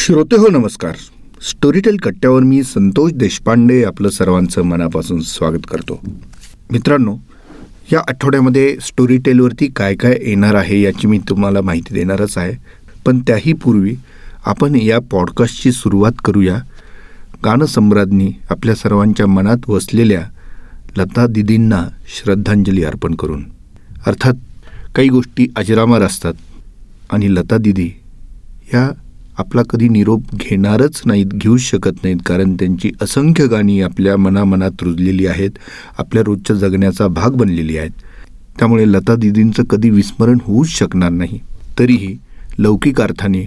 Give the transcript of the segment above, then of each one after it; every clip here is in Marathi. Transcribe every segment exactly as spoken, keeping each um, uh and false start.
श्रोते हो नमस्कार. स्टोरीटेल कट्ट्यावर मी संतोष देशपांडे आपलं सर्वांचं मनापासून स्वागत करतो. मित्रांनो, या आठवड्यामध्ये स्टोरीटेलवरती काय काय येणार आहे याची मी तुम्हाला माहिती देणारच आहे, पण त्याही पूर्वी आपण या पॉडकास्टची सुरुवात करूया गानसम्राज्ञी आपल्या सर्वांच्या मनात वसलेल्या लता दिदींना श्रद्धांजली अर्पण करून. अर्थात काही गोष्टी अजरामर असतात आणि लता दिदी या आपला कधी निरोप घेणारच नाहीत, घेऊच शकत नाहीत, कारण त्यांची असंख्य गाणी आपल्या मनामनात रुजलेली आहेत, आपल्या रोजच्या जगण्याचा भाग बनलेली आहेत. त्यामुळे लता दिदींचं कधी विस्मरण होऊच शकणार नाही. तरीही लौकिक अर्थाने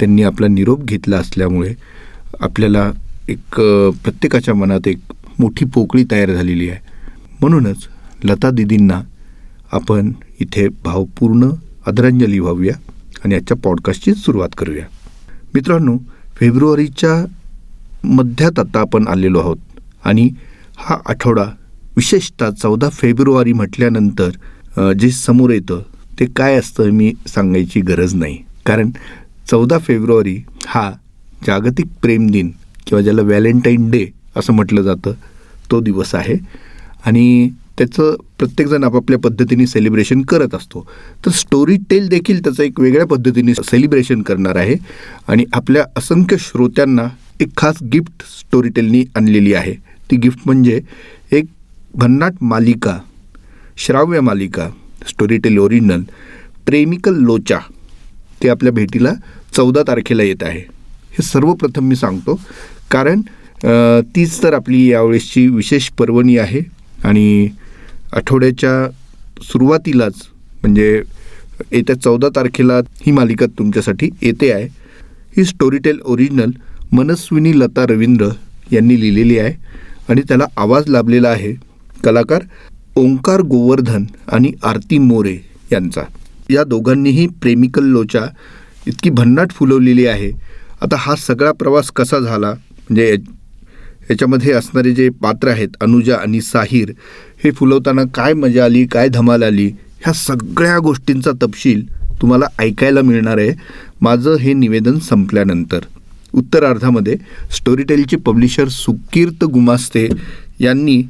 त्यांनी आपला निरोप घेतला असल्यामुळे आपल्याला एक प्रत्येकाच्या मनात एक मोठी पोकळी तयार झालेली आहे. म्हणूनच लता दिदींना आपण इथे भावपूर्ण आदरांजली वाहूया आणि आजच्या पॉडकास्टची सुरुवात करूया. मित्रांनो, फेब्रुवारीच्या मध्यात आता आपण आलेलो आहोत आणि हा आठवडा विशेषतः चौदा फेब्रुवारी म्हटल्यानंतर जे समोर येतं ते काय असतं मी सांगायची गरज नाही, कारण चौदा फेब्रुवारी हा जागतिक प्रेम दिन किंवा ज्याला व्हॅलेंटाईन डे असं म्हटलं जातं तो दिवस आहे आणि त्याचं प्रत्येकजण आपापल्या पद्धतीने सेलिब्रेशन करत असतो. तर स्टोरीटेल देखील त्याचं एक वेगळ्या पद्धतीने सेलिब्रेशन करणार आहे आणि आपल्या असंख्य श्रोत्यांना एक खास गिफ्ट स्टोरीटेलनी आणलेली आहे. ती गिफ्ट म्हणजे एक भन्नाट मालिका, श्राव्य मालिका, स्टोरीटेल ओरिजिनल प्रेमिकल लोचा, ते आपल्या भेटीला चौदा तारखेला येत आहे. हे सर्वप्रथम मी सांगतो कारण तीच तर आपली यावेळेसची विशेष पर्वणी आहे आणि आठवड्याच्या सुरुवातीलाच म्हणजे येत्या चौदा तारखेला ही मालिका तुमच्यासाठी येते आहे. ही स्टोरीटेल ओरिजिनल मनस्विनी लता रवींद्र यांनी लिहिलेली आहे आणि त्याला आवाज लाभलेला आहे कलाकार ओंकार गोवर्धन आणि आरती मोरे यांचा. या दोघांनीही प्रेमिकल लोचा इतकी भन्नाट फुलवलेली आहे. आता हा सगळा प्रवास कसा झाला म्हणजे याच्यामध्ये असणारे जे पात्र आहेत अनुजा आणि साहिर, हे फुलवताना काय मजा आली, काय धमाल आली, ह्या सगळ्या गोष्टींचा तपशील तुम्हाला ऐकायला मिळणार आहे माझं हे निवेदन संपल्यानंतर. उत्तरार्धामध्ये स्टोरीटेलचे पब्लिशर सुकीर्त गुमास्ते यांनी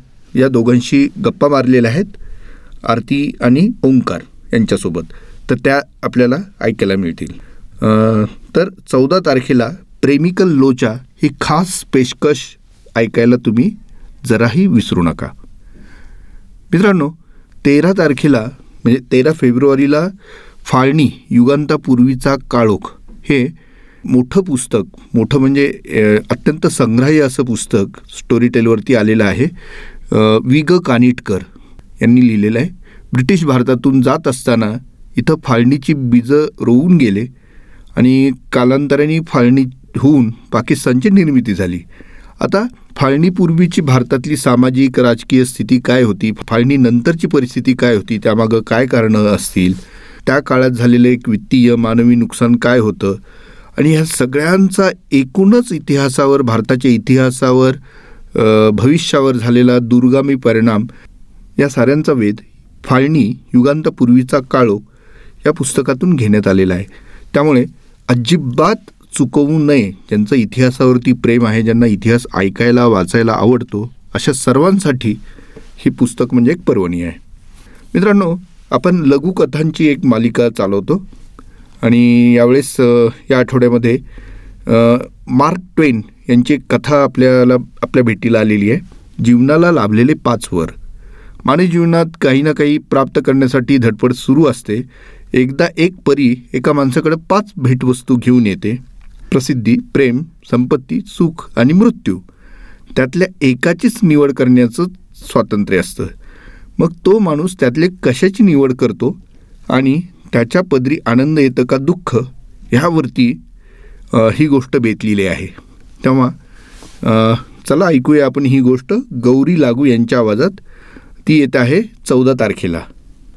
या दोघांशी गप्पा मारलेल्या आहेत, आरती आणि ओंकार यांच्यासोबत, तर त्या आपल्याला ऐकायला मिळतील. तर चौदा तारखेला प्रेमिकल लोचा ही खास पेशकश ऐकायला तुम्ही जराही विसरू नका. मित्रांनो, तेरा तारखेला म्हणजे तेरा फेब्रुवारीला फाळणी युगांतापूर्वीचा काळोख हे मोठं पुस्तक, मोठं म्हणजे अत्यंत संग्राह्य असं पुस्तक स्टोरीटेलवरती आलेलं आहे. विग कानिटकर यांनी लिहिलेलं आहे. ब्रिटिश भारतातून जात असताना इथं फाळणीची बीजं रोवून गेले आणि कालांतराने फाळणी होऊन पाकिस्तानची निर्मिती झाली. आता फाळणीपूर्वीची भारतातली सामाजिक राजकीय स्थिती काय होती, फाळणीनंतरची परिस्थिती काय होती, त्यामागं काय कारणं असतील, त्या काळात झालेलं एक वित्तीय मानवी नुकसान काय होतं आणि ह्या सगळ्यांचा एकूणच इतिहासावर, भारताच्या इतिहासावर, भविष्यावर झालेला दूरगामी परिणाम, या साऱ्यांचा वेध फाळणी युगांतापूर्वीचा काळोख या पुस्तकातून घेण्यात आलेला आहे. त्यामुळे अजिबात चुकवू नये, ज्यांचं इतिहासावरती प्रेम आहे, ज्यांना इतिहास ऐकायला वाचायला आवडतो, अशा सर्वांसाठी हे पुस्तक म्हणजे एक पर्वणी आहे. मित्रांनो, आपण लघुकथांची एक मालिका चालवतो आणि यावेळेस या आठवड्यामध्ये मार्क ट्वेन यांची एक कथा आपल्याला आपल्या भेटीला आलेली आहे, जीवनाला लाभलेले पाच वर. मानवी जीवनात काही ना काही प्राप्त करण्यासाठी धडपड सुरू असते. एकदा एक परी एका माणसाकडे पाच भेटवस्तू घेऊन येते: प्रसिद्धी, प्रेम, संपत्ती, सुख आणि मृत्यू. त्यातल्या एकाचीच निवड करण्याचं स्वातंत्र्य असतं. मग तो माणूस त्यातले कशाची निवड करतो आणि त्याच्या पदरी आनंद येतं का दुःख, ह्यावरती ही गोष्ट बेतलेली आहे. तेव्हा चला ऐकूया आपण ही गोष्ट गौरी लागू यांच्या आवाजात. ती येत आहे चौदा तारखेला.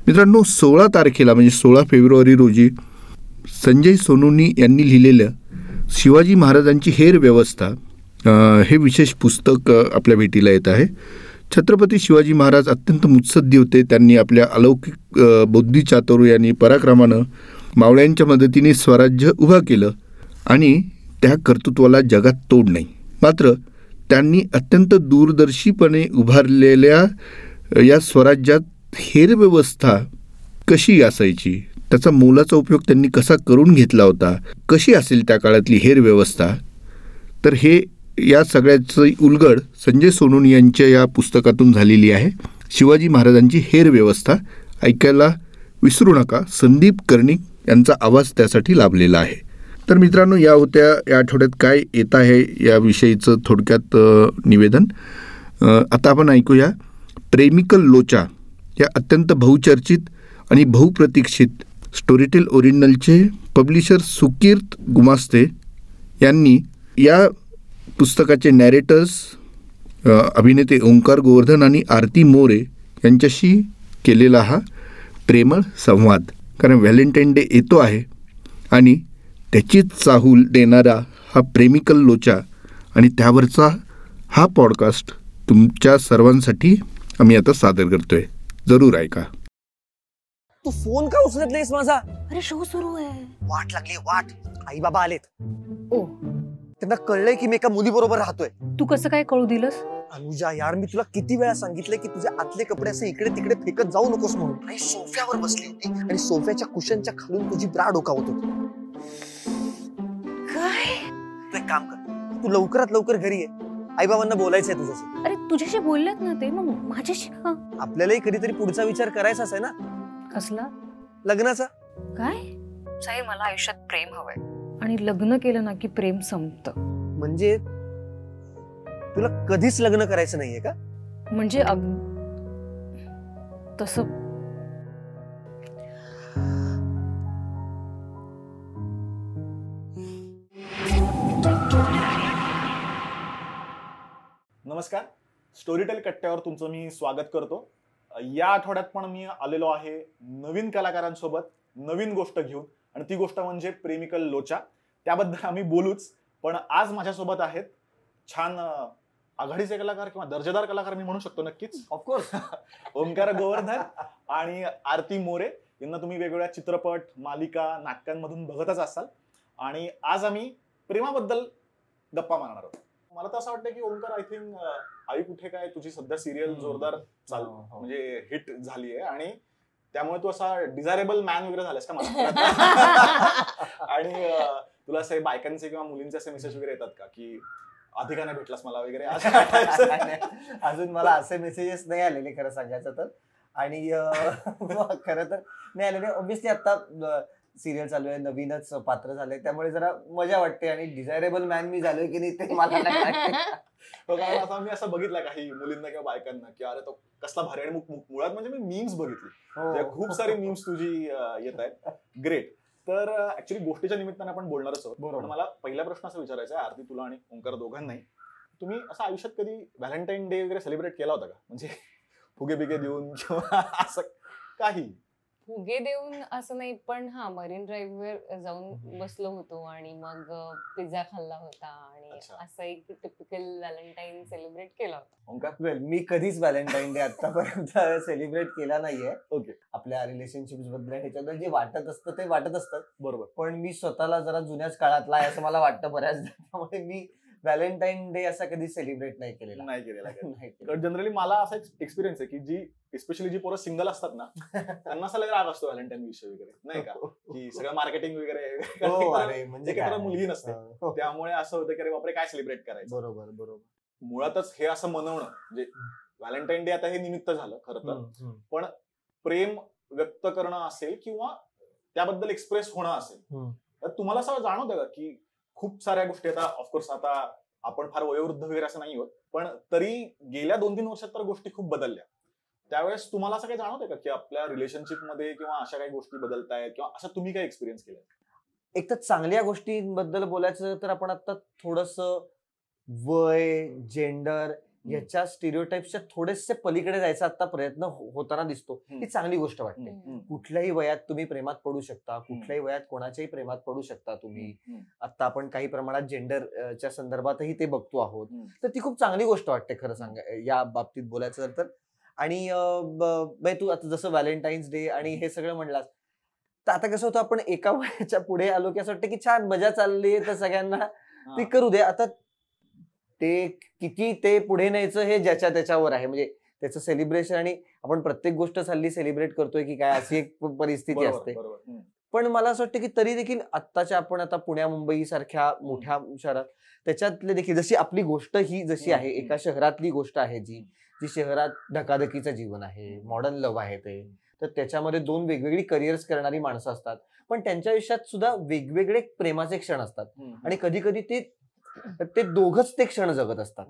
मित्रांनो, सोळा तारखेला म्हणजे सोळा फेब्रुवारी रोजी संजय सोनूनी यांनी लिहिलेलं शिवाजी महाराजांची हेर व्यवस्था हे विशेष पुस्तक आपल्या भेटीला येत आहे. छत्रपती शिवाजी महाराज अत्यंत मुत्सद्दी होते. त्यांनी आपल्या अलौकिक बुद्धिचातुर्य आणि पराक्रमानं मावळ्यांच्या मदतीने स्वराज्य उभा केलं आणि त्या कर्तृत्वाला जगात तोड नाही. मात्र त्यांनी अत्यंत दूरदर्शीपणे उभारलेल्या या स्वराज्यात हेरव्यवस्था कशी असायची, त्याचा मोलाचा उपयोग त्यांनी कसा करून घेतला होता, कशी असेल त्या काळातली हेरव्यवस्था, तर हे या सगळ्याची उलगड संजय सोनून यांच्या या पुस्तकातून झालेली आहे. शिवाजी महाराजांची हेरव्यवस्था ऐकायला विसरू नका. संदीप कर्णिक यांचा आवाज त्यासाठी लाभलेला आहे. तर मित्रांनो, या होत्या या आठवड्यात काय येत आहे याविषयीचं थोडक्यात निवेदन. आता आपण ऐकूया प्रेमिकल लोचा या अत्यंत बहुचर्चित आणि बहुप्रतीक्षित स्टोरीटेल ओरिजिनलचे पब्लिशर सुकीर्त गुमास्ते यांनी या पुस्तकाचे नॅरेटर्स अभिनेते ओंकार गोवर्धन आणि आरती मोरे यांच्याशी केलेला हा प्रेमळ संवाद. कारण व्हॅलेंटाईन डे येतो आहे आणि त्याचीच चाहूल देणारा हा प्रेमिकल लोचा आणि त्यावरचा हा पॉडकास्ट तुमच्या सर्वांसाठी आम्ही आता सादर करतोय. जरूर ऐका. तू फोन का उचलत नाहीस माझा? अरे शो सुरू आहे. वाट लागली वाट. आई बाबा आलेत. ओ, त्यांना कळलंय की मी एका मुली बरोबर राहतोय. तू कसं काय कळू दिलंस? अनुजा यार, मी तुला किती वेळा सांगितलंय की तुझे आतले कपडे असे इकडे तिकडे फेकत जाऊ नकोस म्हणून. आई सोफ्यावर बसली होती आणि सोफ्याच्या कुशनच्या खालून तुझी ब्रा डोकावत होती. काय काम कर, तू लवकरात लवकर घरी ये. आई बाबांना बोलायचंय तुझ्याशी. अरे तुझ्याशी बोललेत ना ते, मग माझ्याशी का? आपल्यालाही कधीतरी पुढचा विचार करायचाच आहे ना. कसला? लग्नाचा. काय साई, मला आयुष्यात प्रेम हवंय आणि लग्न केलं ना की प्रेम संपतं. म्हणजे तुला कधीच लग्न करायचं नाहीये का? म्हणजे अग... तसं नमस्कार. स्टोरीटेल कट्ट्यावर तुमचं मी स्वागत करतो. या आठवड्यात पण मी आलेलो आहे नवीन कलाकारांसोबत नवीन गोष्ट घेऊन, आणि ती गोष्ट म्हणजे प्रेमिकल लोचा. त्याबद्दल आम्ही बोलूच, पण आज माझ्यासोबत आहेत छान आघाडीचे कलाकार किंवा दर्जेदार कलाकार मी म्हणू शकतो नक्कीच, ऑफकोर्स, ओंकार गोवर्धन आणि आरती मोरे. यांना तुम्ही वेगवेगळ्या चित्रपट, मालिका, नाटकांमधून बघतच असाल. आणि आज आम्ही प्रेमाबद्दल गप्पा मारणार आहोत. मला तर असं वाटतं की ओंकार, आय थिंक आई कुठे काय तुझी सध्या सिरियल जोरदार चालू म्हणजे हिट झाली आहे आणि त्यामुळे तू असा डिझायरेबल मॅन वगैरे झालास का मला? आणि तुला असे बायकांचे किंवा मुलींचे असे मेसेज वगैरे येतात का की अधिकाने भेटलास मला वगैरे? अजून मला असे मेसेजेस नाही आलेले खरं सांगायचं तर. आणि खरं तर नाही आलेले. ऑब्व्हियसली आता सिरियल चालू आहे, नवीनच पात्र झालंय, त्यामुळे जरा मजा वाटते. आणि डिझायरेबल मॅन मी झालोय की नाही ते मला नाही. असं बघितलं काही मुलींना किंवा बायकांना की अरे तो कसला भारी. आणि मुळात म्हणजे मी मीम्स बघितली, खूप सारे मीम्स तुझी येत आहेत. ग्रेट. तर ऍक्च्युली गोष्टीच्या निमित्ताने आपण बोलणारच आहोत. बरोबर. मला पहिला प्रश्न असं विचारायचा आहे आरती तुला आणि ओंकार दोघांनाही, तुम्ही असं आयुष्यात कधी व्हॅलेंटाईन डे वगैरे सेलिब्रेट केला होता का? म्हणजे फुगे बिगे देऊन किंवा असं काही? फुगे देऊन असं नाही, पण हा मरीन ड्राईव्ह वर जाऊन बसलो होतो आणि मग पिझ्झा खाल्ला होता आणि असं एक टिपिकल व्हॅलेंटाईन सेलिब्रेट केला होता. वेल, मी कधीच व्हॅलेंटाईन डे आतापर्यंत सेलिब्रेट केला नाहीये. ओके. आपल्या रिलेशनशिप्स बद्दल ह्याच्याबद्दल जे वाटत असतं ते वाटत असतं. बरोबर. पण मी स्वतःला जरा जुन्याच काळातला आहे असं मला वाटतं बऱ्याचदा, त्यामुळे मी व्हॅलेंटाईन डे असा कधी सेलिब्रेट नाही केलेला नाही केलेला नाही केला. जनरली मला असा एक्सपिरियन्स आहे की जी स्पेशली जी पोरं सिंगल असतात ना त्यांना असा राग असतो व्हॅलेंटाईन विषय वगैरे, नाही का? की सगळं मार्केटिंग वगैरे, म्हणजे मुलगी नसते त्यामुळे असं होतं की अरे बापरे काय सेलिब्रेट करायचं. बरोबर बरोबर. मुळातच हे असं मनवणं म्हणजे व्हॅलेंटाईन डे आता हे निमित्त झालं खरं तर, पण प्रेम व्यक्त करणं असेल किंवा त्याबद्दल एक्सप्रेस होणं असेल तर तुम्हाला असं जाणवतं का की खूप साऱ्या गोष्टी आता ऑफकोर्स आता आपण फार वयोवृद्ध वगैरे असं नाही होत, पण तरी गेल्या दोन तीन वर्षात तर गोष्टी खूप बदलल्या. त्यावेळेस तुम्हाला असं काही जाणवतंय का की आपल्या रिलेशनशिपमध्ये किंवा अशा काही गोष्टी बदलतायत किंवा असं तुम्ही काय एक्सपिरियन्स केलं? एक तर चांगल्या गोष्टींबद्दल बोलायचं तर आपण आता थोडंसं वय, जेंडर याच्या स्टिरियोटाईप्सच्या थोडेसे पलीकडे जायचा आता प्रयत्न होताना दिसतो. ही चांगली गोष्ट वाटते. कुठल्याही वयात तुम्ही प्रेमात पडू शकता, कुठल्याही वयात कोणाच्याही प्रेमात पडू शकता तुम्ही. आता आपण काही प्रमाणात जेंडरच्या संदर्भातही ते बघतो आहोत, तर ती खूप चांगली गोष्ट वाटते खरं सांगा या बाबतीत बोलायचं तर. आणि तू आता जसं व्हॅलेंटाईन्स डे आणि हे सगळं म्हणलास, तर आता कसं होतं आपण एका वयाच्या पुढे आलो की असं वाटतं की छान मजा चालली आहे, तर सगळ्यांना ते करू दे. आता ते किती ते पुढे न्यायचं हे ज्याच्या त्याच्यावर आहे, म्हणजे त्याचं सेलिब्रेशन. आणि आपण प्रत्येक गोष्ट हल्ली सेलिब्रेट करतोय की काय, अशी एक परिस्थिती असते. पण मला असं वाटतं की तरी देखील आत्ताच्या आपण आता पुण्या मुंबई सारख्या मोठ्या शहरात त्याच्यातले देखील जशी आपली गोष्ट ही जशी आहे, एका शहरातली गोष्ट आहे जी जी शहरात धकाधकीचं जीवन आहे, मॉडर्न लव्ह आहे ते, तर त्याच्यामध्ये दोन वेगवेगळी करिअर्स करणारी माणसं असतात. पण त्यांच्या आयुष्यात सुद्धा वेगवेगळे प्रेमाचे क्षण असतात आणि कधी कधी ते ते दोघच ते क्षण जगत असतात.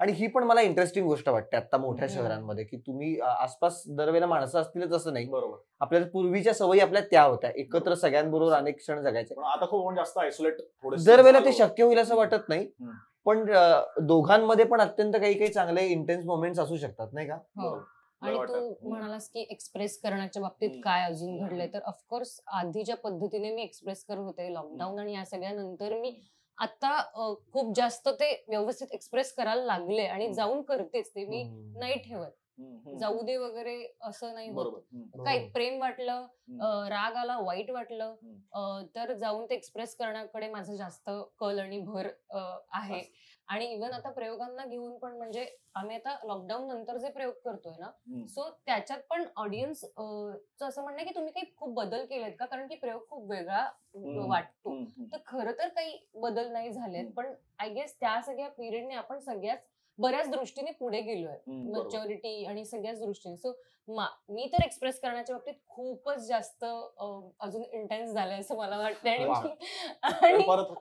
आणि ही पण मला इंटरेस्टिंग गोष्ट वाटते आता मोठ्या शहरांमध्ये, की तुम्ही आसपास दरवेळेला माणसं असतीलच असं नाही. बरोबर, आपल्याला पूर्वीच्या सवयी आपल्या त्या होत्या, एकत्र सगळ्यांबरोबर अनेक क्षण जगायचे. आता खूप म्हणजे जास्त आयसोलेट दरवेळेला ते शक्य होईल असं वाटत नाही, पण दोघांमध्ये पण अत्यंत काही काही चांगले इंटेन्स मोमेंट्स असू शकतात नाही का. आणि तू म्हणालास की एक्सप्रेस करण्याच्या बाबतीत काय अजून घडलंय, तर ऑफकोर्स आधी ज्या पद्धतीने मी एक्सप्रेस करत होते लॉकडाऊन आणि या सगळ्यानंतर मी आता खूप जास्त ते व्यवस्थित एक्सप्रेस करायला लागले आणि जाऊन करतेच, ते मी नाही ठेवत जाऊ दे वगैरे असं नाही होत. काही प्रेम वाटलं, राग आला, वाईट वाटलं तर जाऊन ते एक्सप्रेस करण्याकडे माझं जास्त कल आणि भर आहे. आणि इव्हन आता प्रयोगांना घेऊन पण, म्हणजे आम्ही आता लॉकडाऊन नंतर जे प्रयोग करतोय ना, सो त्याच्यात पण ऑडियन्स असं म्हणणं की तुम्ही काही खूप बदल केलेत का, कारण की प्रयोग खूप वेगळा वाटतो. तर खरं तर काही बदल नाही झालेत, पण आय गेस त्या सगळ्या पिरियडने आपण सगळ्याच बऱ्याच दृष्टीने पुढे गेलोय, मॅच्युरिटी आणि सगळ्याच दृष्टीने. सो मी तर एक्सप्रेस करण्याच्या बाबतीत खूपच जास्त अजून इंटेन्स झालंय असं मला वाटतंय. परत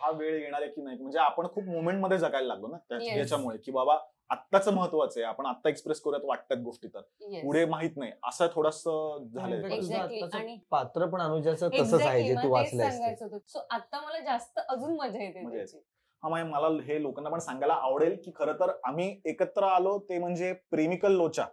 हा वेळ येणार आहे की नाही, म्हणजे आपण खूप मोमेंट मध्ये जगायला लागलो ना याच्यामुळे, की बाबा आत्ताच महत्वाचं आहे, आपण आता एक्सप्रेस करूयात वाटतात गोष्टी, तर पुढे माहित नाही असं थोडस झालंय. पात्र पण अनुजाचं तसंच आहे, तू वाचलं. सो आता मला जास्त अजून मजा येते. हा, मला हे लोकांना पण सांगायला आवडेल की खरं तर आम्ही एकत्र आलो ते म्हणजे प्रेमिकल लोचा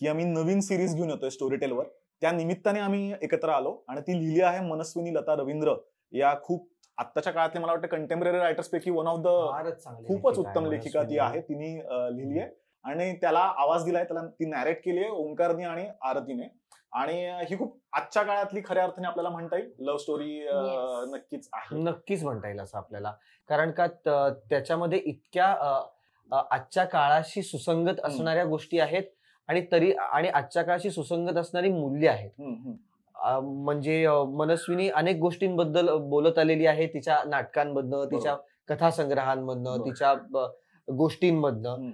ही आम्ही नवीन सिरीज घेऊन येतोय स्टोरीटेलवर, त्या निमित्ताने आम्ही एकत्र आलो आणि ती लिहिली आहे मनस्विनी लता रवींद्र या खूप आत्ताच्या काळातले मला वाटतं कंटेम्पररी रायटर्स पैकी वन ऑफ द खूपच उत्तम लेखिका ती आहे. तिने लिहिली आहे आणि त्याला आवाज दिलाय, त्याला ती नॅरेट केली आहे ओंकारनी आणि आरतीने. आणि ही खूप आजच्या काळातली खऱ्या अर्थाने आपल्याला म्हणता येईल लव्ह स्टोरी नक्कीच आहे, नक्कीच म्हणता येईल असं आपल्याला, कारण का त्याच्यामध्ये इतक्या आजच्या काळाशी सुसंगत असणाऱ्या गोष्टी आहेत आणि तरी आणि आजच्या काळाशी सुसंगत असणारी मूल्य आहेत. म्हणजे मनस्विनी अनेक गोष्टींबद्दल बोलत आलेली आहे, तिच्या नाटकांमधनं, तिच्या कथासंग्रहांमधनं, तिच्या गोष्टींमधनं.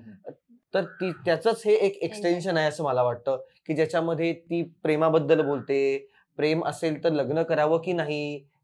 तर ती त्याचंच हे एक एक्सटेन्शन आहे असं मला वाटतं, की ज्याच्यामध्ये ती प्रेमाबद्दल बोलते, प्रेम असेल तर लग्न करावं की नाही,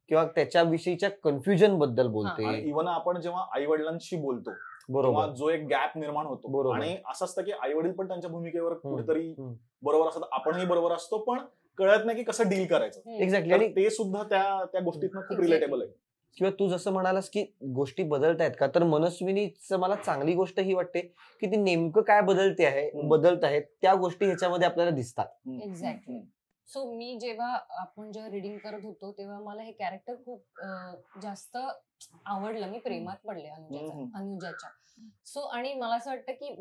किंवा त्याच्याविषयीच्या कन्फ्युजन बद्दल बोलते. इव्हन आपण जेव्हा आई वडिलांशी बोलतो बरोबर, जो एक गॅप निर्माण होतो आणि असं असतं की आई वडील पण त्यांच्या भूमिकेवर कुठेतरी बरोबर असतात, आपणही बरोबर असतो, पण कळत नाही की कसं डील करायचं एक्झॅक्टली. आणि ते सुद्धा त्या त्या गोष्टीतनं खूप रिलेटेबल आहे. किंवा तू जसं म्हणालास की गोष्टी बदलतायत का, तर मनस्विनीचं मला चांगली गोष्ट ही वाटते की ती नेमकं काय बदलते आहे बदलत आहेत त्या गोष्टी ह्याच्यामध्ये आपल्याला दिसतात. एक्झॅक्टली. सो मी जेव्हा आपण जेव्हा रीडिंग करत होतो तेव्हा मला हे कॅरेक्टर खूप जास्त आवडलं, मी प्रेमात पडले अनुजाच्या अनुजाच्या. सो आणि मला असं वाटतं की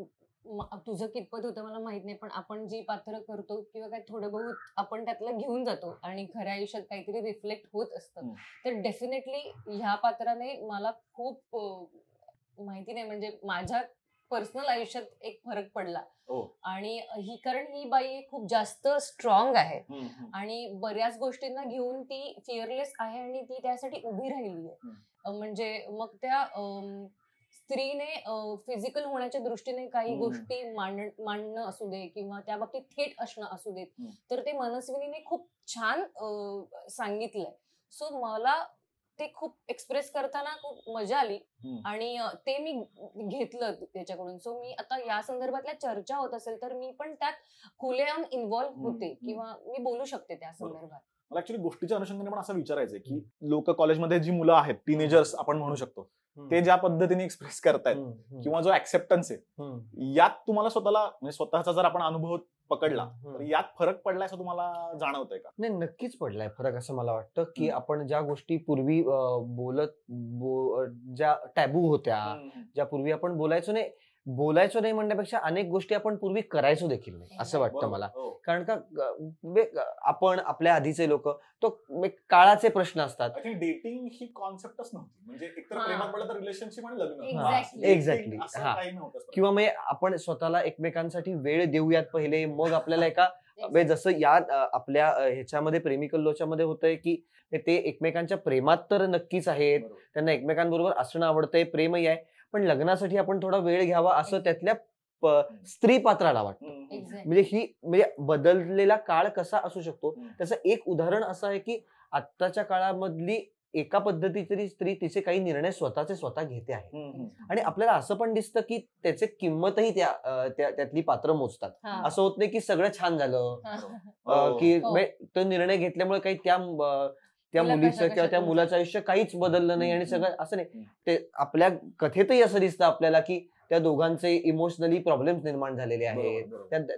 तुझं कितपत होतं मला माहित नाही, पण आपण जी पात्र करतो किंवा काय थोडं बहुत आपण त्यातलं घेऊन जातो आणि खऱ्या आयुष्यात काहीतरी रिफ्लेक्ट होत असतं. तर डेफिनेटली ह्या पात्राने मला खूप माहिती नाही, म्हणजे माझ्या पर्सनल आयुष्यात एक फरक पडला. आणि ही कारण ही बाई खूप जास्त स्ट्रॉंग आहे आणि बऱ्याच गोष्टींना घेऊन ती फिअरलेस आहे आणि ती त्यासाठी उभी राहिली आहे. म्हणजे मग त्या स्त्रीने फिजिकल होण्याच्या दृष्टीने काही गोष्टी मांडणं असू दे किंवा त्या बाबतीत थेट असणं असू देत, तर ते मनस्विनीने खूप छान सांगितलंय. सो मला ते खूप एक्सप्रेस करताना खूप मजा आली आणि ते मी घेतलं त्याच्याकडून. सो मी आता या संदर्भातल्या चर्चा होत असेल तर मी पण त्यात खुलेआम इन्व्हॉल्व्ह होते किंवा मी बोलू शकते त्या संदर्भात. मला ऍक्च्युली गोष्टीच्या अनुषंगाने पण असं विचारायचंय की लोक कॉलेजमध्ये जी मुलं आहेत, टीनेजर्स आपण म्हणू शकतो, ते ज्या पद्धतीने एक्सप्रेस करतायत किंवा जो ऍक्सेप्टन्स आहे, यात तुम्हाला स्वतःला म्हणजे स्वतःचा जर आपण अनुभव पकडला तर यात फरक पडलाय असं तुम्हाला जाणवतंय का? नाही, नक्कीच पडलाय फरक असं मला वाटतं, की आपण ज्या गोष्टी पूर्वी बोलत ज्या टॅबू होत्या, ज्या पूर्वी आपण बोलायचो नाही, बोलायचो नाही म्हणण्यापेक्षा अनेक गोष्टी आपण पूर्वी करायचो देखील नाही असं वाटतं मला. कारण का आपण आपल्या आधीचे लोक तो काळाचे प्रश्न असतात. डेटिंग ही कॉन्सेप्टच नव्हती, म्हणजे एकतर प्रेमात पडलं तर रिलेशनशिप आणि लग्न. एक्झॅक्टली. हा, किंवा मग आपण स्वतःला एकमेकांसाठी वेळ देऊयात पहिले, मग आपल्याला एका जसं या आपल्या ह्याच्यामध्ये प्रेमिकल लोचामध्ये होतंय की ते एकमेकांच्या प्रेमात तर नक्कीच आहेत, त्यांना एकमेकांबरोबर असणं आवडतंय, प्रेमही आहे, पण लग्नासाठी आपण थोडा वेळ घ्यावा असं त्यातल्या स्त्री पात्राला वाटतं. म्हणजे ही म्हणजे बदललेला काळ कसा असू शकतो त्याचं एक उदाहरण असं आहे की आत्ताच्या काळामधली एका पद्धतीची स्त्री तिचे काही निर्णय स्वतःचे स्वतः घेते आहे आणि आपल्याला असं पण दिसतं की त्याचे किंमतही त्या त्यातली पात्र मोजतात. असं होत नाही की सगळं छान झालं की तो निर्णय घेतल्यामुळे काही त्या त्या मुलीचं किंवा त्या मुलाचं आयुष्य काहीच बदललं नाही आणि सगळं असं नाही. ते आपल्या कथेतही असं दिसतं आपल्याला की त्या दोघांचे इमोशनली प्रॉब्लेम्स निर्माण झालेले आहेत,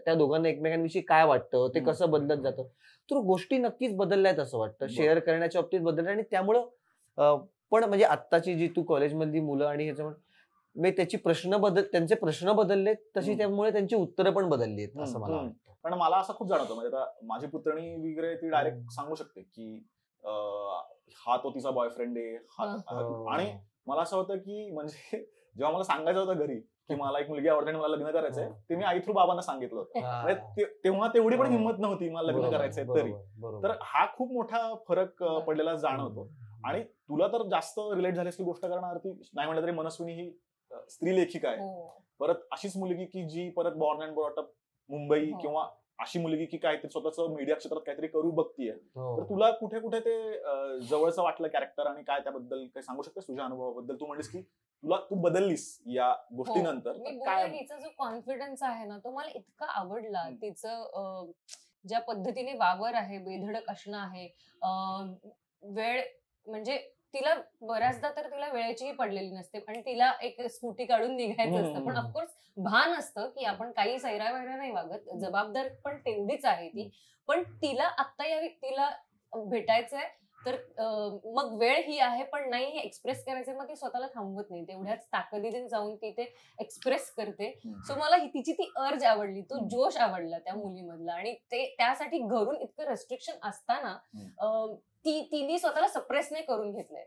त्या दोघांना एकमेकांविषयी काय वाटतं, ते कसं बदलत जातं. तर गोष्टी नक्कीच बदलल्यात असं वाटतं, शेअर करण्याच्या बाबतीत बदलल्या. आणि त्यामुळं पण म्हणजे आत्ताची जी तू कॉलेजमधली मुलं आणि ह्याच्यामुळे त्याची प्रश्न बदल त्यांचे प्रश्न बदलले तशी त्यामुळे त्यांची उत्तरं पण बदलली आहेत असं मला वाटतं. कारण मला असं खूप जाणवतं, म्हणजे आता माझी पुतणी वगैरे ती डायरेक्ट सांगू शकते की हा तो तिचा बॉयफ्रेंड आहे. आणि मला असं होतं की म्हणजे जेव्हा मला सांगायचं होतं घरी की मला एक मुलगी आवडते आणि मला लग्न करायचंय, ते मी आई थ्रू बाबांना सांगितलं होतं. तेव्हा तेवढी पण हिंमत नव्हती मला लग्न करायचंय तरी. तर हा खूप मोठा फरक पडलेला जाणवतो. आणि तुला तर जास्त रिलेट झाली असली गोष्ट, कारण आरती नाही म्हणलं तरी मनस्विनी ही स्त्री लेखिका आहे, परत अशीच मुलगी की जी परत बॉर्न अँड ब्रॉटअप मुंबई, किंवा अशी मुलगी की काहीतरी स्वतःच मीडिया क्षेत्रात काहीतरी करू बघतीये. तर तुला कुठे कुठे ते जवळचं वाटलं कॅरेक्टर आणि काय त्याबद्दल काय सांगू शकतेस तुझ्या अनुभवाबद्दल? तू म्हणलीस की तुला तू बदललीस या गोष्टीनंतर. तिचा जो कॉन्फिडन्स आहे ना तो मला इतका आवडला. तिचं ज्या पद्धतीने वावर आहे, बेधडक असणं आहे, वेळ म्हणजे तिला बऱ्याचदा तर तिला वेळेचीही पडलेली नसते आणि तिला एक स्कूटी काढून निघायचं असतं. पण ऑफकोर्स भान असतं की आपण काही सैरा वैरा नाही वागत, जबाबदार पण तेवढीच आहे ती. पण तिला आत्ता या व्यक्तीला भेटायचंय तर मग वेळ ही आहे पण नाही हे एक्सप्रेस करायचं, मग ती स्वतःला थांबवत नाही, तेवढ्याच ताकदीने जाऊन ती ते एक्सप्रेस करते. सो मला तिची ती अर्ज आवडली, तो जोश आवडला त्या मुलीमधला. आणि ते त्यासाठी घरून इतकं रेस्ट्रिक्शन असताना ती तिने स्वतःला सप्रेस नाही करून घेतलंय.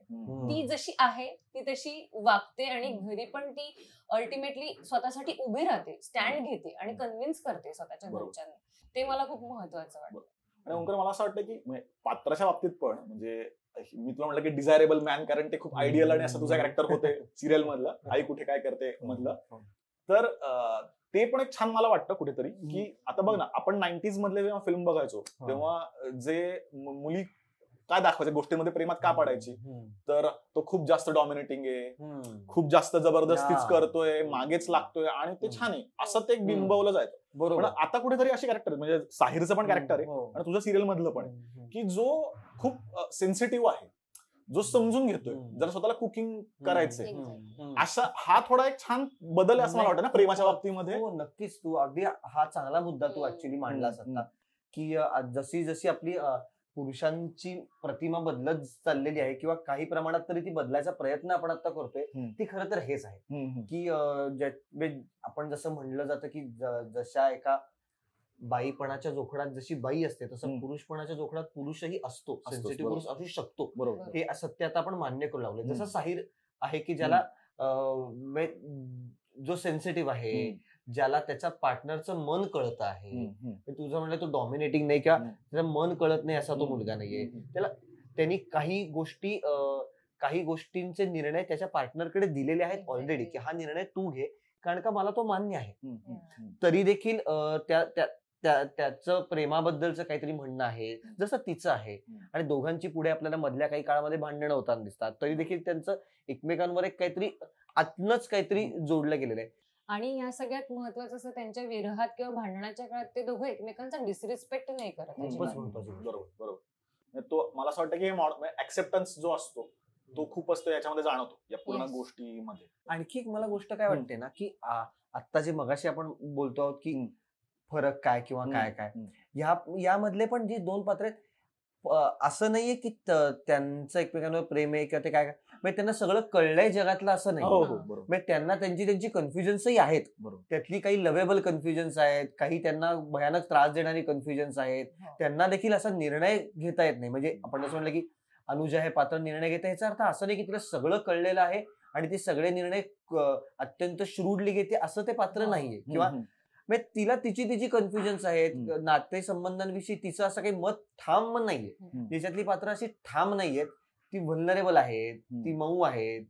ती जशी आहे ती तशी वागते आणि घरी पण ती अल्टिमेटली स्वतःसाठी उभी राहते, स्टँड घेते आणि कन्व्हिन्स करते स्वतःच्या घरच्यांना. ते मला खूप महत्वाचं वाटलं. आणि ओंकार मला असं वाटतं की पात्राच्या बाबतीत पण म्हणजे मी तुला म्हटलं की डिझायरेबल मॅन, कारण ते खूप आयडियल आणि असं तुझा कॅरेक्टर होते सिरियल मधलं आई कुठे काय करते मधलं. तर ते पण एक छान मला वाटतं कुठेतरी की आता बघ ना, आपण नाईन्टीज मधले जेव्हा फिल्म बघायचो तेव्हा जे मुली काय दाखवायचं गोष्टीमध्ये प्रेमात का पडायची, तर तो खूप जास्त डॉमिनेटिंग आहे, खूप जास्त जबरदस्तीच करतोय, मागेच लागतोय आणि ते छान आहे असं ते बिंबवलं जायचं. बरोबर. आता कुठेतरी अशी कॅरेक्टर म्हणजे साहिरचं पण कॅरेक्टर आहे आणि तुझं सिरियल मधलं पण की जो खूप सेन्सिटिव्ह आहे, जो समजून घेतोय, जर स्वतःला कुकिंग करायचंय असा हा थोडा एक छान बदल असं मला वाटतं ना प्रेमाच्या बाबतीमध्ये. नक्कीच तू अगदी हा चांगला मुद्दा तू ऍक्च्युली मांडला असत ना की जशी जशी आपली पुरुषांची प्रतिमा बदलत चाललेली आहे किंवा काही प्रमाणात तरी ती बदलायचा प्रयत्न आपण आता करतोय, ती खरं तर हेच आहे की आपण जसं म्हणलं जातं की जशा एका बाईपणाच्या जोखडात जशी बाई असते तसं पुरुषपणाच्या जोखडात पुरुषही असतो, सेन्सिटिव्ह पुरुष असू शकतो. बरोबर. हे सत्य आता आपण मान्य करू लागलोय. जसं साहिर आहे की ज्याला जो सेन्सिटिव्ह आहे, ज्याला त्याच्या पार्टनरचं मन कळत आहे, तुझं म्हणलं तो डॉमिनेटिंग नाही किंवा त्याचं मन कळत नाही असा तो मुलगा नाहीये. त्याला त्यांनी काही गोष्टी काही गोष्टींचे निर्णय त्याच्या पार्टनरकडे दिलेले आहेत ऑलरेडी की हा निर्णय तू घे कारण का मला तो मान्य आहे. तरी देखील त्याचं प्रेमाबद्दलचं काहीतरी म्हणणं आहे जसं तिचं आहे आणि दोघांची पुढे आपल्याला मधल्या काही काळामध्ये भांडणं होताना दिसतात. तरी देखील त्यांचं एकमेकांवर एक काहीतरी आतनच काहीतरी जोडलं गेलेलं आहे. आणि या सगळ्यात महत्वाचं असं त्यांच्या विरहात किंवा भांडणाच्या काळात ते दोघं एकमेकांचा डिसरिस्पेक्ट नाही करत. बरोबर. बरोबर. तो मला असं वाटतं की ऍक्सेप्टन्स जो असतो तो खूप असतो याच्यामध्ये जाणवतो या पूर्ण गोष्टीमध्ये. आणखी एक मला गोष्ट काय वाटते ना की आता जे मगाशी आपण बोलतो आहोत की फरक काय किंवा काय काय या यामधले पण जी दोन पात्र असं नाहीये की त्यांचं एकमेकांवर प्रेम आहे किंवा ते काय काय त्यांना सगळं कळलंय जगातलं असं नाही. त्यांना त्यांची त्यांची कन्फ्युजन्सही आहेत. त्यातली काही लवेबल कन्फ्युजन्स आहेत, काही त्यांना भयानक त्रास देणारी कन्फ्युजन्स आहेत. त्यांना देखील असा निर्णय घेता येत नाही. म्हणजे आपण असं म्हणलं की अनुजा हे पात्र निर्णय घेता, याचा अर्थ असं नाही की तिला सगळं कळलेलं आहे आणि ते सगळे निर्णय अत्यंत श्रूडली घेते असं ते पात्र नाहीये. किंवा मग तिला तिची तिची कन्फ्युजन्स आहेत, नातेसंबंधांविषयी तिचं असं काही मत ठाम नाहीये. त्याच्यातली पात्र अशी ठाम नाहीयेत, ती व्हल्नरेबल आहेत, ती मऊ आहेत.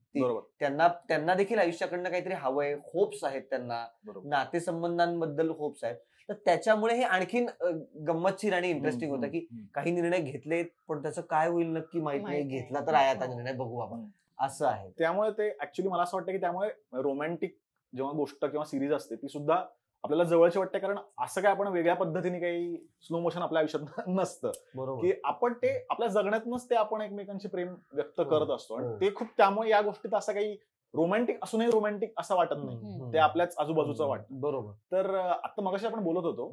त्यांना त्यांना देखील आयुष्याकडनं काहीतरी हवंय, होप्स आहेत त्यांना, नातेसंबंधांबद्दल होप्स आहेत. तर त्याच्यामुळे हे आणखीन गंमतशीर आणि इंटरेस्टिंग होतं की काही निर्णय घेतलेत पण त्याचं काय होईल नक्की माहित नाही. घेतला तर आहे आता निर्णय, बघू आपण, असं आहे. त्यामुळे ते ऍक्च्युली मला असं वाटतं की त्यामुळे रोमॅन्टिक जेव्हा गोष्ट किंवा सिरीज असते ती सुद्धा आपल्याला जवळची वाटते, कारण असं काय आपण वेगळ्या पद्धतीने काही स्लो मोशन आपल्या आयुष्यात नसतं. की आपण ते आपल्या जगण्यातूनच ते आपण एकमेकांशी प्रेम व्यक्त करत असतो आणि ते खूप, त्यामुळे या गोष्टीत असं काही रोमॅन्टिक असूनही रोमॅन्टिक असं वाटत नाही, ते आपल्याच आजूबाजूचं वाटत. बरोबर. तर आता मगाशी आपण बोलत होतो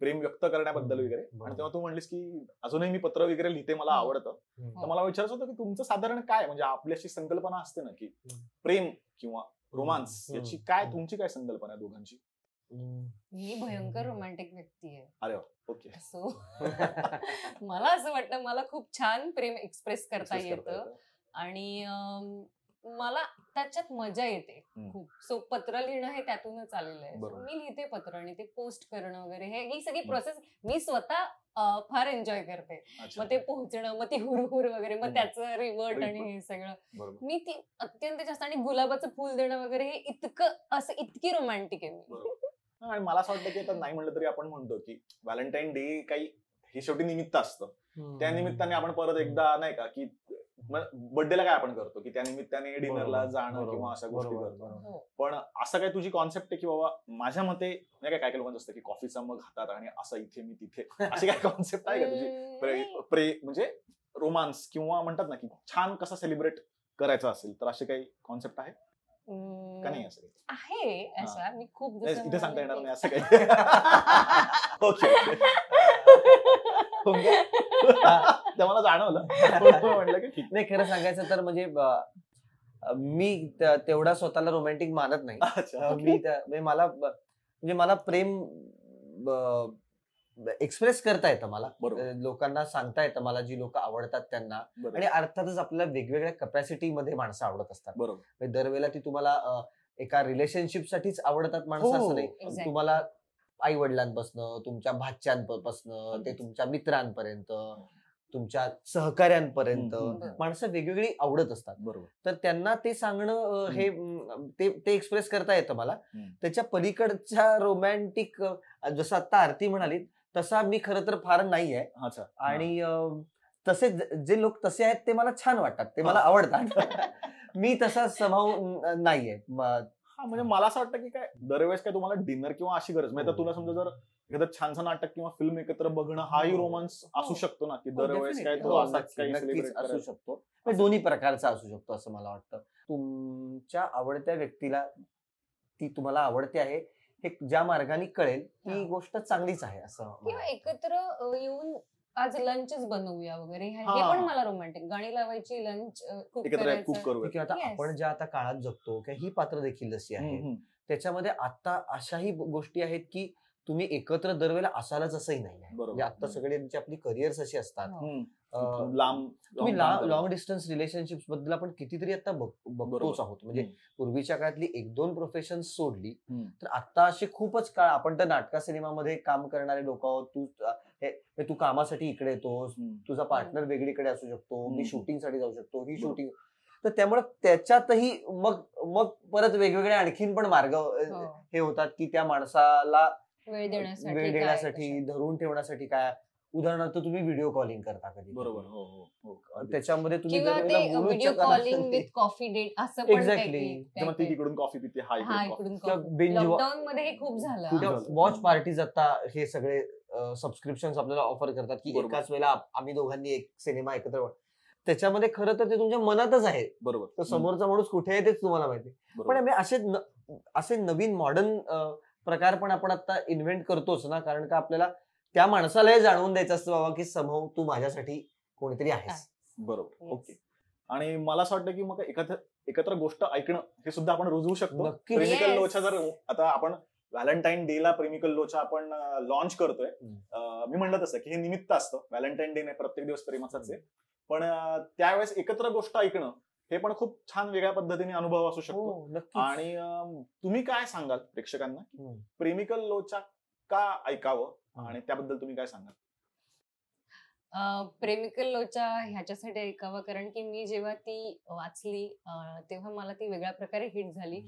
प्रेम व्यक्त करण्याबद्दल वगैरे, आणि तेव्हा तू म्हणलीस की अजूनही मी पत्र वगैरे लिहिते, मला आवडतं. तर मला विचारायचं होतं की तुमचं साधारण काय, म्हणजे आपली अशी संकल्पना असते ना की प्रेम किंवा रोमांस, याची काय तुमची काय संकल्पना आहे दोघांची? मी भयंकर रोमॅन्टिक व्यक्ती आहे. अरे ओके. सो मला असं वाटतं मला खूप छान प्रेम एक्सप्रेस करता येतं आणि मला त्याच्यात मजा येते खूप. सो पत्र लिहिणं हे त्यातूनच आलेलं आहे. मी लिहिते पत्र आणि ते पोस्ट करणं वगैरे, हे ही सगळी प्रोसेस मी स्वतः फार एन्जॉय करते. मग ते पोहोचणं, मग ती हुरहुर वगैरे, मग त्याचं रिवर्ट आणि हे सगळं मी ती अत्यंत जास्त. आणि गुलाबाचं फुल देणं वगैरे हे इतकं असं इतकी रोमॅन्टिक आहे मी. आणि मला असं वाटतं की आता नाही म्हटलं तरी आपण म्हणतो की व्हॅलेंटाईन डे काही हे शेवटी निमित्त असतं, त्या निमित्ताने आपण परत एकदा नाही का की बर्थडेला काय आपण करतो की त्या निमित्ताने डिनरला जाणं किंवा अशा गोष्टी करतो. पण असं काय तुझी कॉन्सेप्ट आहे की बाबा माझ्या मते नाही काय काय लोकांचं असतं की कॉफीचा मग हातात आणि असं इथे मी तिथे, अशी काय कॉन्सेप्ट आहे का तुझी प्रे म्हणजे रोमांस किंवा म्हणतात ना की छान कसं सेलिब्रेट करायचं असेल तर अशी काही कॉन्सेप्ट आहे का? नाही असं आहे, अशा मी खूप इथे सांगता येणार नाही असं काही. ओके, मला जाणवलं. म्हटलं की ठीक नाही, खरं सांगायचं तर म्हणजे मी तेवढा स्वतःला रोमॅन्टिक मानत नाही. मी मला म्हणजे मला प्रेम एक्सप्रेस करता येतं, मला लोकांना सांगता येतं, मला जी लोक आवडतात त्यांना. आणि अर्थातच आपल्याला वेगवेगळ्या कपॅसिटीमध्ये माणसं आवडत असतात. बरोबर. दरवेळेला ती तुम्हाला एका रिलेशनशिपसाठीच आवडतात माणसं असं नाही. तुम्हाला आई वडिलांपासनं, तुमच्या भाच्यांपासनं ते तुमच्या मित्रांपर्यंत, तुमच्या सहकाऱ्यांपर्यंत माणसं वेगवेगळी आवडत असतात. बरोबर. तर त्यांना ते सांगणं हे ते ते एक्सप्रेस करता येतं मला. त्याच्या पलीकडच्या रोमॅन्टिक जसं आता आरती म्हणाली तसा मी खरं तर फार नाही आहे. आणि तसे जे लोक तसे आहेत ते मला छान वाटतात, ते मला आवडतात. मी तसा स्वभाव नाहीये. म्हणजे मला असं वाटतं की काय दरवेळेस काय तुम्हाला डिनर किंवा अशी गरज नाही. तर तुला समजा जर एखादं छानसा नाटक किंवा फिल्म एकत्र बघणं हाही रोमांस असू शकतो ना, की दरवेळेस काय तो असाच काही सेलिब्रेट असू शकतो. दोन्ही प्रकारचा असू शकतो असं मला वाटतं. तुमच्या आवडत्या व्यक्तीला ती तुम्हाला आवडते आहे हे ज्या मार्गाने कळेल ती गोष्ट चांगलीच आहे असं. किंवा एकत्र येऊन आज लंचच बनवूया वगैरे, हे पण मला रोमॅन्टिक. गाणी लावायची, लंच कुक. आता आपण ज्या आता काळात जगतो की ही पात्र देखील अशी आहे, त्याच्यामध्ये आता अशाही गोष्टी आहेत की तुम्ही एकत्र दरवेळेला असायलाच असंही नाही. म्हणजे आता सगळ्यांची आपली करिअर्स अशी असतात. लांब तुम्ही लॉंग डिस्टन्स रिलेशनशिप बद्दल आपण कितीतरी आता बघतोच आहोत. म्हणजे पूर्वीच्या काळातली एक दोन प्रोफेशन सोडली तर आता असे खूपच काळ आपण तर नाटका सिनेमामध्ये काम करणारे लोक आहोत. तू तू कामासाठी इकडे येतोस, तुझा पार्टनर वेगळीकडे असू शकतो, मी शूटिंगसाठी जाऊ शकतो, ही शूटिंग. तर त्यामुळे त्याच्यातही मग मग परत वेगवेगळे आणखीन पण मार्ग हे होतात की त्या माणसाला वेळ देण्यासाठी, धरून ठेवण्यासाठी. काय उदाहरणार्थ तुम्ही व्हिडिओ कॉलिंग करता कधी. बरोबर. त्याच्यामध्ये तुम्ही video calling with coffee date असं पण एक्झॅक्टली. वॉच पार्टीज आता हे सगळे सबस्क्रिप्शन्स आपल्याला ऑफर करतात की एकाच वेळेला आम्ही दोघांनी एक सिनेमा एकत्र. त्याच्यामध्ये खरं तर ते तुमच्या मनातच आहे. बरोबर. समोरचा माणूस कुठे आहे तेच तुम्हाला माहिती. पण असे असे नवीन मॉडर्न प्रकार पण आपण आता इन्व्हेंट करतोच ना, कारण का आपल्याला त्या माणसाला हे जाणवून द्यायचं असतं बाबा की समोर तू माझ्यासाठी कोणीतरी आहेस. बरोबर. ओके. आणि मला असं वाटतं की मग एकत्र एकत्र गोष्ट ऐकणं हे सुद्धा आपण रुजवू शकतो. प्रेमिकल लोचा जर आता आपण व्हॅलेंटाईन डे ला प्रेमिकल लोचा आपण लॉन्च करतोय, मी म्हणलं तसं की हे निमित्त असतं, व्हॅलेंटाईन डे नाही प्रत्येक दिवस प्रेमाचाच आहे, पण त्यावेळेस एकत्र गोष्ट ऐकणं हे पण खूप छान वेगळ्या पद्धतीने अनुभव असू शकतो. आणि तुम्ही काय सांगाल प्रेक्षकांना प्रेमिकल लोचा का ऐकावं आणि त्याबद्दल तुम्ही काय सांगाल? प्रेमिकल लोचा ह्याच्यासाठी ऐकावं कारण की मी जेव्हा ती वाचली तेव्हा मला ती वेगळ्या प्रकारे हिट झाली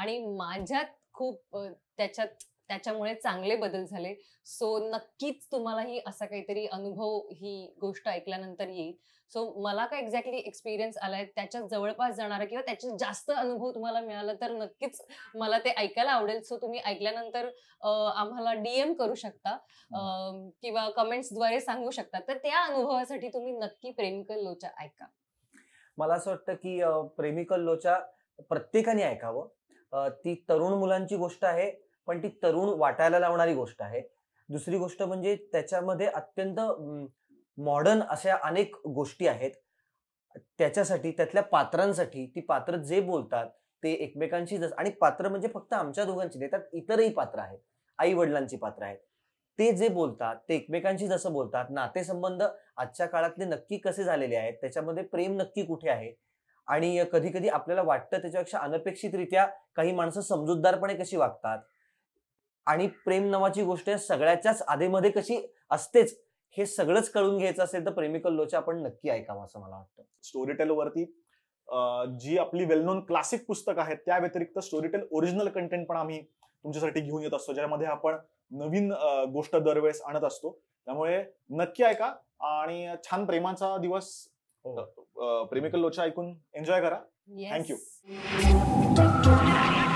आणि माझ्यात खूप त्याच्यात त्याच्यामुळे चांगले बदल झाले. सो नक्कीच तुम्हालाही असा काहीतरी अनुभव ही गोष्ट ऐकल्यानंतर येईल. सो मला काय एक्झॅक्टली एक्सपिरियन्स आलाय त्याच्या जवळपास जाणारा किंवा त्याचे जास्त अनुभव तुम्हाला मिळाला तर नक्कीच मला ते ऐकायला आवडेल. सो तुम्ही ऐकल्यानंतर आम्हाला डीएम करू शकता किंवा कमेंट्सद्वारे सांगू शकता. तर त्या अनुभवासाठी तुम्ही नक्की प्रेमिकल लोचा ऐका. मला असं वाटतं की प्रेमिकल लोचा प्रत्येकाने ऐकावं. ती तरुण मुलांची गोष्ट आहे पण ती तरुण वाटायला लावणारी गोष्ट आहे. दुसरी गोष्ट म्हणजे त्याच्यामध्ये अत्यंत मॉडर्न अशा अनेक गोष्टी आहेत त्याच्यासाठी, त्यातल्या पात्रांसाठी. ती पात्र जे बोलतात ते एकमेकांशी, आणि पात्र म्हणजे फक्त आमच्या दोघांची नाही तर इतरही पात्र आहेत, आई वडिलांची पात्र आहेत, ते जे बोलतात ते एकमेकांशी जसं बोलतात, नातेसंबंध आजच्या काळातले नक्की कसे झालेले आहेत, त्याच्यामध्ये प्रेम नक्की कुठे आहे, आणि कधी कधी आपल्याला वाटतं त्याच्यापेक्षा अनपेक्षितरित्या काही माणसं समजूतदारपणे कशी वागतात, आणि प्रेम नावाची गोष्ट सगळ्याच्याच आधेमध्ये कशी असतेच. हे सगळंच कळून घ्यायचं असेल तर प्रेमिकल लोचा आपण नक्की ऐकावं असं मला वाटतं. स्टोरीटेल वरती जी आपली वेल नोन क्लासिक पुस्तक आहेत त्या व्यतिरिक्त स्टोरीटेल ओरिजिनल कंटेंट पण आम्ही तुमच्यासाठी घेऊन येत असतो, ज्यामध्ये आपण नवीन गोष्ट दरवेळेस आणत असतो. त्यामुळे नक्की ऐका आणि छान प्रेमाचा दिवस प्रेमिकल लोचा ऐकून एन्जॉय करा. थँक्यू.